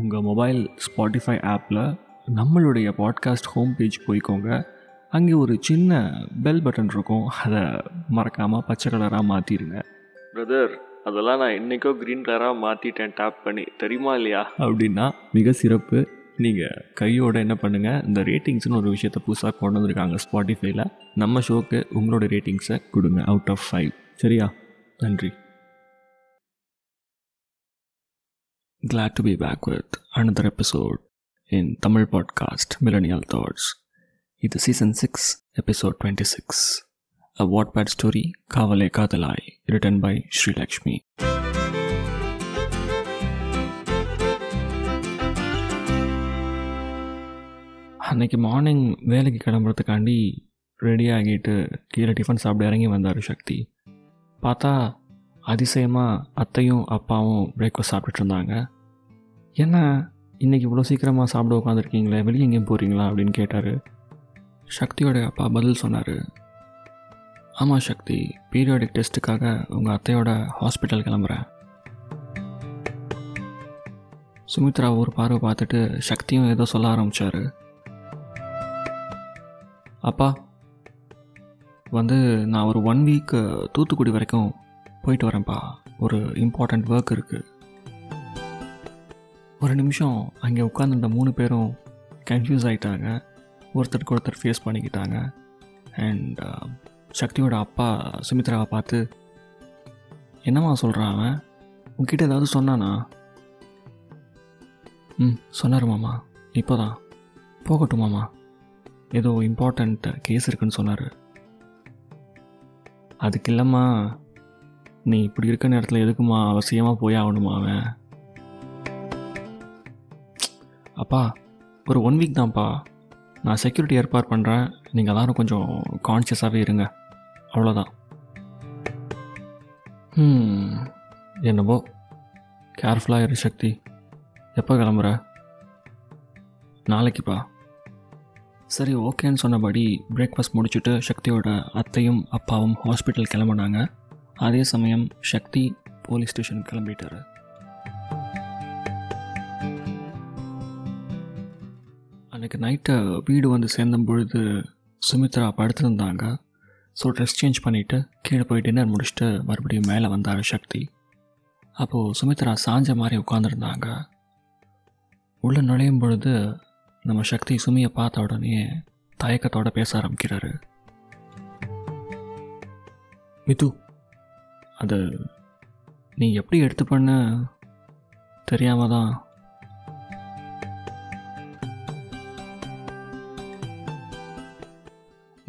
உங்கள் mobile Spotify ஆப்பில் நம்மளுடைய பாட்காஸ்ட் ஹோம் பேஜ் போய்க்கோங்க. அங்கே ஒரு சின்ன பெல் பட்டன் இருக்கும், அதை மறக்காமல் பச்சை கலராக மாற்றிடுங்க. பிரதர், அதெல்லாம் நான் இன்றைக்கோ க்ரீன் கலராக மாற்றிட்டேன் டேப் பண்ணி, தெரியுமா இல்லையா அப்படின்னா மிக சிறப்பு. நீங்கள் கையோட என்ன பண்ணுங்கள், இந்த ரேட்டிங்ஸ்னு ஒரு விஷயத்தை புதுசாக கொண்டு வந்திருக்காங்க ஸ்பாட்டிஃபைல. நம்ம ஷோக்கு உங்களோட ரேட்டிங்ஸை கொடுங்க 5 out of 5. சரியா? நன்றி. Glad to be back with another episode in Tamil podcast Millennial Thoughts. It is season 6 episode 26, a Wattpad story, Kavalai Kadalai, written by Sri Lakshmi. அன்னைக்கு மார்னிங் வேலைக்கு கிளம்புறதுக்காண்டி ரெடி ஆகிட்டு கீழே டிஃபன் சாப்பிட்டு இறங்கி வந்தார் சக்தி. பார்த்தா அதிசயமாக அத்தையும் அப்பாவும் பிரேக்ஃபாஸ்ட் சாப்பிட்டுட்டு இருந்தாங்க. என்ன இன்றைக்கி இவ்வளோ சீக்கிரமாக சாப்பிட உட்காந்துருக்கீங்களே, வெளியே எங்கேயும் போகிறீங்களா அப்படின்னு கேட்டார். சக்தியோட அப்பா பதில் சொன்னார். ஆமாம் சக்தி, பீரியாடிக் டெஸ்ட்டுக்காக உங்கள் அத்தையோட ஹாஸ்பிட்டல் கிளம்புறேன். சுமித்ரா ஒரு பார்வை பார்த்துட்டு சக்தியும் ஏதோ சொல்ல ஆரம்பித்தார். அப்பா நான் ஒரு 1 week தூத்துக்குடி வரைக்கும் போயிட்டு வரேன்ப்பா, ஒரு இம்பார்ட்டண்ட் ஒர்க் இருக்குது. ஒரு நிமிஷம் அங்கே உட்காந்துட்ட 3 பேரும் கன்ஃபியூஸ் ஆகிட்டாங்க, ஒருத்தருக்கு ஒருத்தர் ஃபேஸ் பண்ணிக்கிட்டாங்க. அண்ட் சக்தியோட அப்பா சுமித்ராவை பார்த்து, என்னம்மா சொல்கிறான் அவன், உங்ககிட்ட ஏதாவது சொன்னானா? சொன்னார் மாமா, இப்போ தான் போகட்டும் மாமா, ஏதோ இம்பார்ட்டண்ட் கேஸ் இருக்குன்னு சொன்னார். அதுக்கு இல்லைம்மா, நீ இப்படி இருக்க நேரத்தில் எதுக்குமா அவசியமாக போய் ஆகணுமா அவன்? அப்பா ஒரு 1 week தான்ப்பா, நான் செக்யூரிட்டி ஏற்பாடு பண்ணுறேன், நீங்கள் எல்லாரும் கொஞ்சம் கான்ஷியஸாகவே இருங்க, அவ்வளோதான். என்னவோ கேர்ஃபுல்லாக இரு சக்தி. எப்போ கிளம்புற? நாளைக்குப்பா. சரி ஓகேன்னு சொன்னபடி பிரேக்ஃபாஸ்ட் முடிச்சுட்டு சக்தியோட அத்தையும் அப்பாவும் ஹாஸ்பிட்டல் கிளம்புனாங்க. அதே சமயம் சக்தி போலீஸ் ஸ்டேஷன் கிளம்பிட்டார். அன்றைக்கி நைட்டை வீடு வந்து சேர்ந்தபொழுது சுமித்ரா படுத்துருந்தாங்க. ஸோ ட்ரெஸ் சேஞ்ச் பண்ணிவிட்டு கீழே போய் டின்னர் முடிச்சுட்டு மறுபடியும் மேலே வந்தார் சக்தி. அப்போது சுமித்ரா சாஞ்ச மாதிரி உட்காந்துருந்தாங்க. உள்ளே நுழையும் பொழுது நம்ம சக்தி சுமியை பார்த்த உடனே தயக்கத்தோடு பேச ஆரம்பிக்கிறாரு. மிது, அது நீ எப்படி எடுத்துப்பண்ணு தெரியாமல் தான்.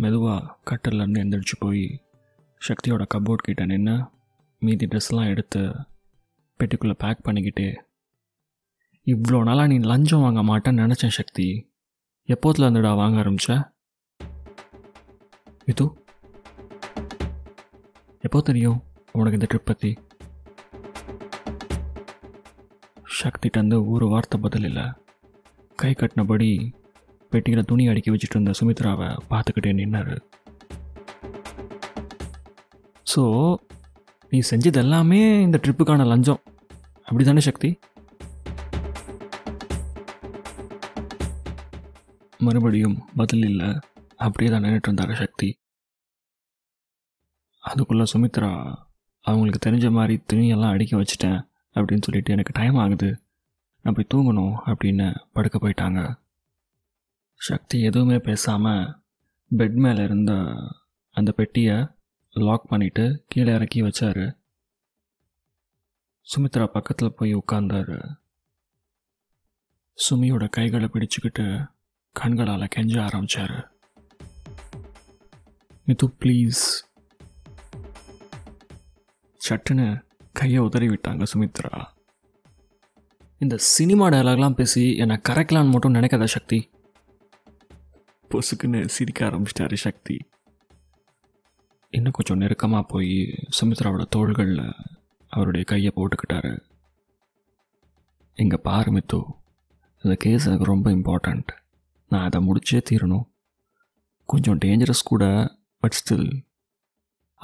மெதுவாக கட்டிலேருந்து எந்திரிச்சு போய் சக்தியோட கபோர்ட் கிட்ட நின்று மீதி ட்ரெஸ்லாம் எடுத்து பெட்டிக்குள்ளே பேக் பண்ணிக்கிட்டே, இவ்வளோ நாளாக நீ லஞ்சம் வாங்க மாட்டேன்னு நினச்சேன் சக்தி, எப்போதுல இருந்துடா வாங்க ஆரம்பிச்ச? இது எப்போ தெரியும் உனக்கு இந்த ட்ரிப் பற்றி? சக்திகிட்டேருந்து ஒரு வார்த்தை பதில் இல்லை. கை கட்டினபடி பெட்டியில் துணி அடுக்கி வச்சுட்டு இருந்த சுமித்ராவை பார்த்துக்கிட்டே நின்னார். ஸோ நீ செஞ்சது எல்லாமே இந்த ட்ரிப்புக்கான லஞ்சம், அப்படி தானே சக்தி? மறுபடியும் பதில் இல்லை. அப்படியே தான் நின்றுட்டு இருந்தாரு சக்தி. அதுக்குள்ளே சுமித்ரா, அவங்களுக்கு தெரிஞ்ச மாதிரி துணியெல்லாம் அடிக்க வச்சுட்டேன் அப்படின்னு சொல்லிட்டு, எனக்கு டைம் ஆகுது, நான் போய் தூங்கணும் அப்படின்னு படுக்க போயிட்டாங்க. சக்தி எதுவுமே பேசாமல் பெட் மேலே இருந்த அந்த பெட்டியை லாக் பண்ணிவிட்டு கீழே இறக்கி வச்சார். சுமித்ரா பக்கத்தில் போய் உட்கார்ந்தார். சுமியோட கைகளை பிடிச்சிக்கிட்டு கண்களால் கெஞ்ச ஆரம்பித்தார். மிது ப்ளீஸ். சட்டுன்னு கையை உதறி விட்டாங்க சுமித்ரா. இந்த சினிமா டயலாக்லாம் பேசி என்னை கரெக்ட்லான்னு மட்டும் நினைக்காத சக்தி. பொசுக்குன்னு சிரிக்க ஆரம்பிச்சிட்டாரு சக்தி. இன்னும் கொஞ்சம் நெருக்கமாக போய் சுமித்ராவோட தோள்களில் அவருடைய கையை போட்டுக்கிட்டாரு. இங்கே பாரு மித்து, இந்த கேஸ் எனக்கு ரொம்ப இம்பார்ட்டண்ட், நான் அதை முடிச்சே தீரணும், கொஞ்சம் டேஞ்சரஸ் கூட, பட் ஸ்டில்,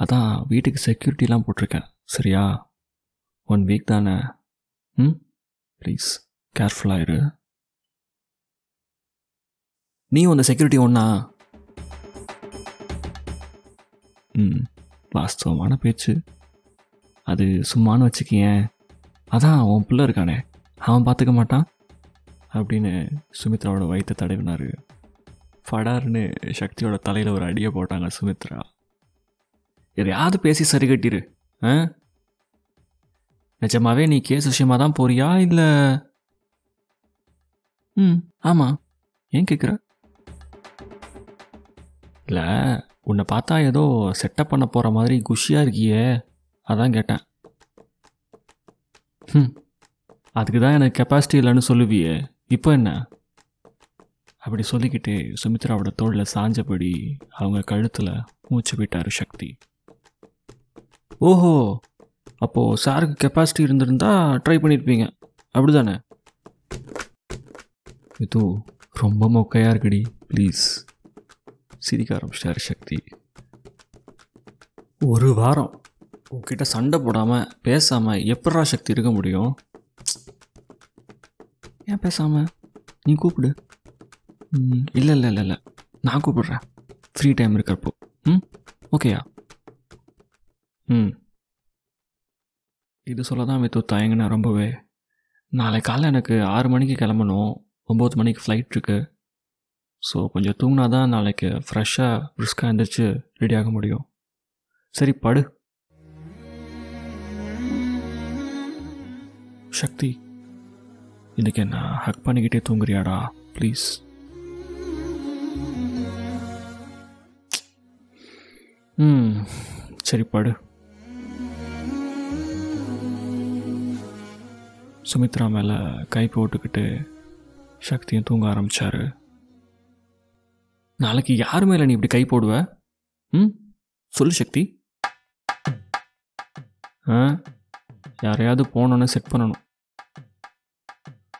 அதான் வீட்டுக்கு செக்யூரிட்டிலாம் போட்டிருக்கேன், சரியா? 1 week தானே, ப்ளீஸ் கேர்ஃபுல்லாக இரு. நீயும் அந்த செக்யூரிட்டி ஒன்றா? வாஸ்தவமான பேச்சு அது. சும்மானு வச்சுக்கேன். அதான் அவன் பிள்ளை இருக்கானே, அவன் பார்த்துக்க மாட்டான் அப்படின்னு சுமித்ராவோட வயிற்று தடவினார். ஃபடார்னு சக்தியோட தலையில் ஒரு அடியை போட்டாங்க சுமித்ரா. எதையாவது பேசி சரி கட்டிரு. நிஜமாவே நீ கேஸ் விஷயமாக தான் போறியா இல்லை? ஆமாம். ஏன் கேட்குற? இல்லை, உன்னை பார்த்தா ஏதோ செட்டப் பண்ண போகிற மாதிரி குஷியாக இருக்கியே, அதான் கேட்டேன். அதுக்கு தான் எனக்கு கெப்பாசிட்டி இல்லைன்னு சொல்லுவியே, இப்போ என்ன? அப்படி சொல்லிக்கிட்டு சுமித்ராவோட தோளில் சாஞ்சபடி அவங்க கழுத்தில் மூச்சு விட்டார் சக்தி. ஓஹோ, அப்போது சாருக்கு கெப்பாசிட்டி இருந்திருந்தா ட்ரை பண்ணியிருப்பீங்க, அப்படி தானே? இது ரொம்ப மொக்கையாக இருக்குடி, ப்ளீஸ். சிரிக்க ஆரம்பிச்சிட்டாரு சக்தி. ஒரு வாரம் உங்ககிட்ட சண்டை போடாமல் பேசாமல் எப்படா சக்தி இருக்க முடியும்? ஏன் பேசாமல்? நீ கூப்பிடு. இல்லை இல்லை இல்லை இல்லை நான் கூப்பிடுறேன், ஃப்ரீ டைம் இருக்கிறப்போ. ஓகேயா? இது சொல்ல தான் வித்து தயங்கினேன் ரொம்பவே. நாளை காலை எனக்கு 6 மணிக்கு கிளம்பணும், 9 மணிக்கு ஃப்ளைட் இருக்குது. ஸோ கொஞ்சம் தூங்கினா தான் நாளைக்கு ஃப்ரெஷ்ஷாக ரிஸ்க்காக எழுந்திரிச்சு ரெடியாக முடியும். சரி படு. சக்தி, இன்றைக்கி என்ன ஹக் பண்ணிக்கிட்டே தூங்குறியாடா ப்ளீஸ்? சரி படு. சுமித்ரா மேலே கை போட்டுக்கிட்டு சக்தியும் தூங்க ஆரம்பித்தார். நாளைக்கு யார் மேலே நீ இப்படி கை போடுவ? சொல்லு சக்தி. யாரையாவது போனோன்னு செட் பண்ணணும்.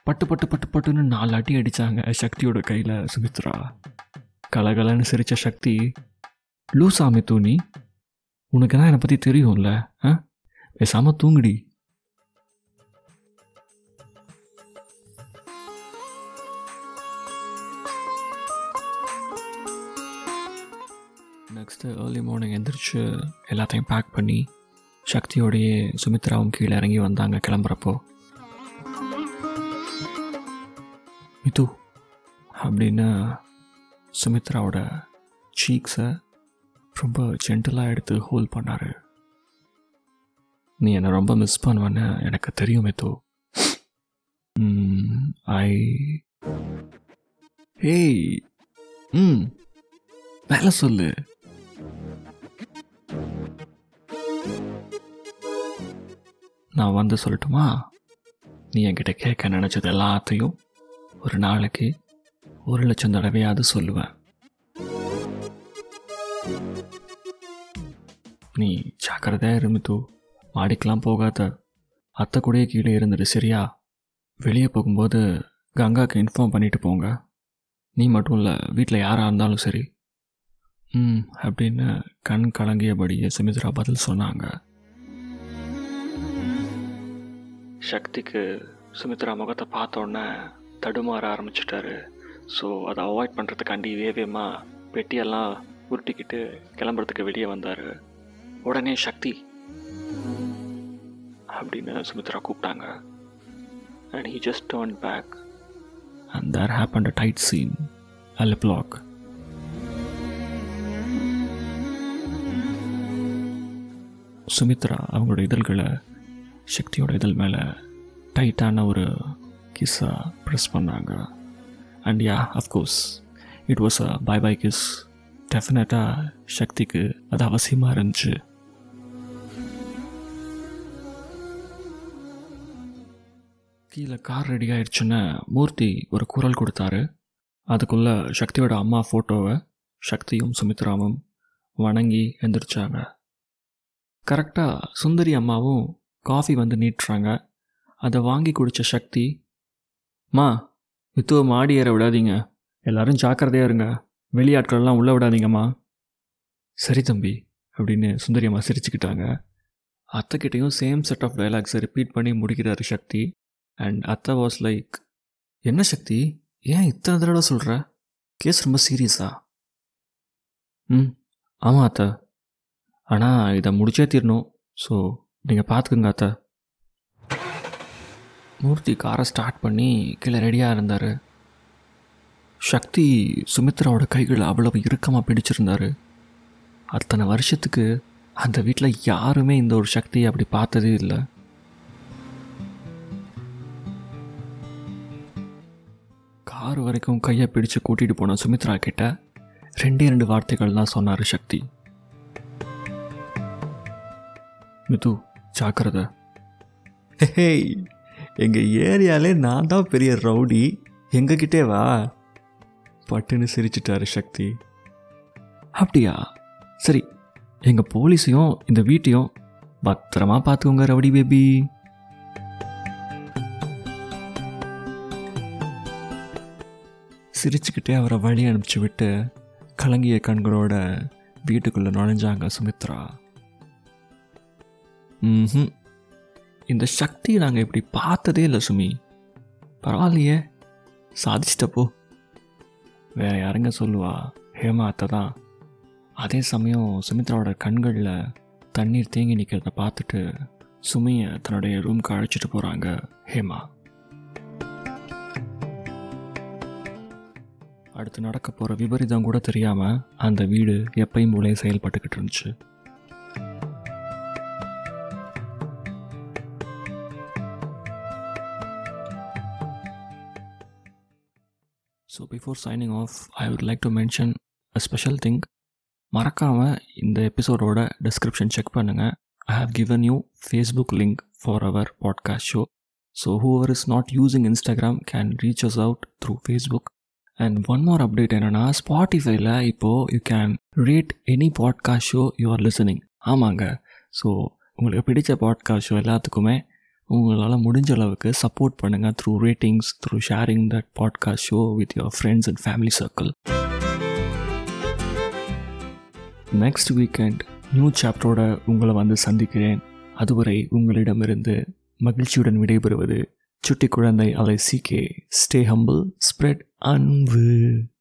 பட்டு பட்டு பட்டு பட்டுன்னு 4 அடி அடித்தாங்க சக்தியோட கையில் சுமித்ரா. கலகலன்னு சிரித்த சக்தி, லூசா மித்து நீ, உனக்கு தான் என்னை பற்றி தெரியும்ல, பேசாமல் தூங்குடி. நெக்ஸ்ட்டு ஏர்லி மார்னிங் எந்திரிச்சு எல்லாத்தையும் பேக் பண்ணி சக்தியோடையே சுமித்ராவும் கீழே இறங்கி வந்தாங்க. கிளம்புறப்போ மிது அப்படின்னு சுமித்ராவோட சீக்ஸை ரொம்ப ஜென்டலாக எடுத்து ஹோல்ட் பண்ணார். நீ என்னை ரொம்ப மிஸ் பண்ணுவேன்னு எனக்கு தெரியும் மிது. ஹேய், வேலை சொல்லு. நான் வந்து சொல்லட்டுமா? நீ என்கிட்ட கேட்க நினச்சது எல்லாத்தையும் ஒரு நாளைக்கு 1,00,000 தடவையாவது சொல்லுவேன். நீ ஜாக்கிரதையாக இருந்துட்டு மாடிக்கெலாம் போகாத. அத்தை கூட கீழே இருந்துட்டு சரியா? வெளியே போகும்போது கங்காவுக்கு இன்ஃபார்ம் பண்ணிட்டு போங்க. நீ மட்டும் இல்லை, வீட்டில் யாராக இருந்தாலும் சரி அப்படின்னு கண் கலங்கியபடியே சுமித்ரா பதில் சொன்னாங்க. சக்திக்கு சுமித்ரா முகத்தை பார்த்தோன்னே தடுமாற ஆரம்பிச்சிட்டாரு. ஸோ அதை அவாய்ட் பண்ணுறதுக்காண்டி வேகமாக பெட்டியெல்லாம் உருட்டிக்கிட்டு கிளம்புறதுக்கு வெளியே வந்தார். உடனே சக்தி அப்படின்னு சுமித்ரா கூப்பிட்டாங்க. And he just turn back and there happened a tight scene, a lip lock. Sumitra அவங்களோட இதழ்களை சக்தியோட இதழ் மேலே டைட்டான ஒரு கிஸ்ஸை ப்ரெஸ் பண்ணாங்க. And ya, of course it was a bye bye kiss. டெஃபினட்டாக சக்திக்கு அது அவசியமாக இருந்துச்சு. கீழே கார் ரெடி ஆயிடுச்சுன்னு மூர்த்தி ஒரு குரல் கொடுத்தாரு. அதுக்குள்ளே சக்தியோட அம்மா ஃபோட்டோவை சக்தியும் சுமித்ராவும் வணங்கி எந்திரிச்சாங்க. கரெக்டாக சுந்தரி அம்மாவும் காஃபி வந்து நீட்டுறாங்க. அதை வாங்கி குடித்த சக்தி, மா வித்துவ மாடி ஏற விடாதீங்க, எல்லோரும் ஜாக்கிரதையாக இருங்க, வெளியாட்களெல்லாம் உள்ளே விடாதீங்கம்மா. சரி தம்பி அப்படின்னு சுந்தரி அம்மா சிரிச்சுக்கிட்டாங்க. அத்தைக்கிட்டையும் சேம் செட் ஆஃப் டைலாக்ஸை ரிப்பீட் பண்ணி முடிக்கிறாரு சக்தி. அண்ட் அத்தை வாஸ் லைக், என்ன சக்தி, ஏன் இத்தனை தடவை சொல்கிற? கேஸ் ரொம்ப சீரியஸா? ம், ஆமாம் அத்தை. ஆனால் இதை முடிச்சே தீரணும், ஸோ நீங்கள் பார்த்துக்குங்க அத்தை. மூர்த்தி காரை ஸ்டார்ட் பண்ணி கீழே ரெடியாக இருந்தார். சக்தி சுமித்ராவோட கைகளை அவ்வளவு இறுக்கமாக பிடிச்சிருந்தார். அத்தனை வருஷத்துக்கு அந்த வீட்டில் யாருமே இந்த ஒரு சக்தியை அப்படி பார்த்ததே இல்லை. கார் வரைக்கும் கையை பிடிச்சு கூட்டிகிட்டு போன சுமித்ரா கிட்ட ரெண்டு வார்த்தைகள் தான் சொன்னார் சக்தி. மிது, ஜாக்கிரதை. ஹே, எங்கள் ஏரியாலே நான் தான் பெரிய ரவுடி, எங்ககிட்டே வா பட்டுன்னு சிரிச்சிட்டாரு சக்தி. அப்படியா? சரி, எங்கள் போலீஸையும் இந்த வீட்டையும் பத்திரமா பார்த்துக்கோங்க ரவுடி பேபி. சிரிச்சுக்கிட்டே அவரை வழி அனுப்பிச்சு விட்டு கலங்கிய கண்களோட வீட்டுக்குள்ளே நுழைஞ்சாங்க சுமித்ரா. ம், இந்த சக்தியை நாங்கள் இப்படி பார்த்ததே இல்லை சுமி. பரவாயில்லையே, சாதிச்சிட்டப்போ. வேற யாருங்க சொல்லுவா, ஹேமா அத்தை தான். அதே சமயம் சுமித்ராவோட கண்களில் தண்ணீர் தேங்கி நிற்கிறத பார்த்துட்டு சுமியை தன்னுடைய ரூம்க்கு அழைச்சிட்டு போகிறாங்க ஹேமா. அடுத்து நடக்க போகிற விபரீதம் கூட தெரியாமல் அந்த வீடு எப்பையும் போலே செயல்பட்டுக்கிட்டு இருந்துச்சு. So before signing off, I would like to mention a special thing. மறக்காமல் இந்த எபிசோடோட டிஸ்கிரிப்ஷன் செக் பண்ணுங்கள். I have given you Facebook link for our podcast show. So whoever is not using Instagram can reach us out through Facebook. And one more update என்னென்னா, ஸ்பாட்டிஃபைல இப்போது you can rate any podcast show you are listening. ஆமாங்க, so உங்களுக்கு பிடித்த podcast show எல்லாத்துக்குமே உங்களால் முடிஞ்ச அளவுக்கு சப்போர்ட் பண்ணுங்கள் through ratings, through sharing that podcast show with your friends and family circle. Next weekend new சாப்டரோட உங்களை வந்து சந்திக்கிறேன். அதுவரை உங்களிடமிருந்து மகிழ்ச்சியுடன் விடைபெறுவது சுட்டி குழந்தை அலை. CK. Stay humble, spread அன்பு.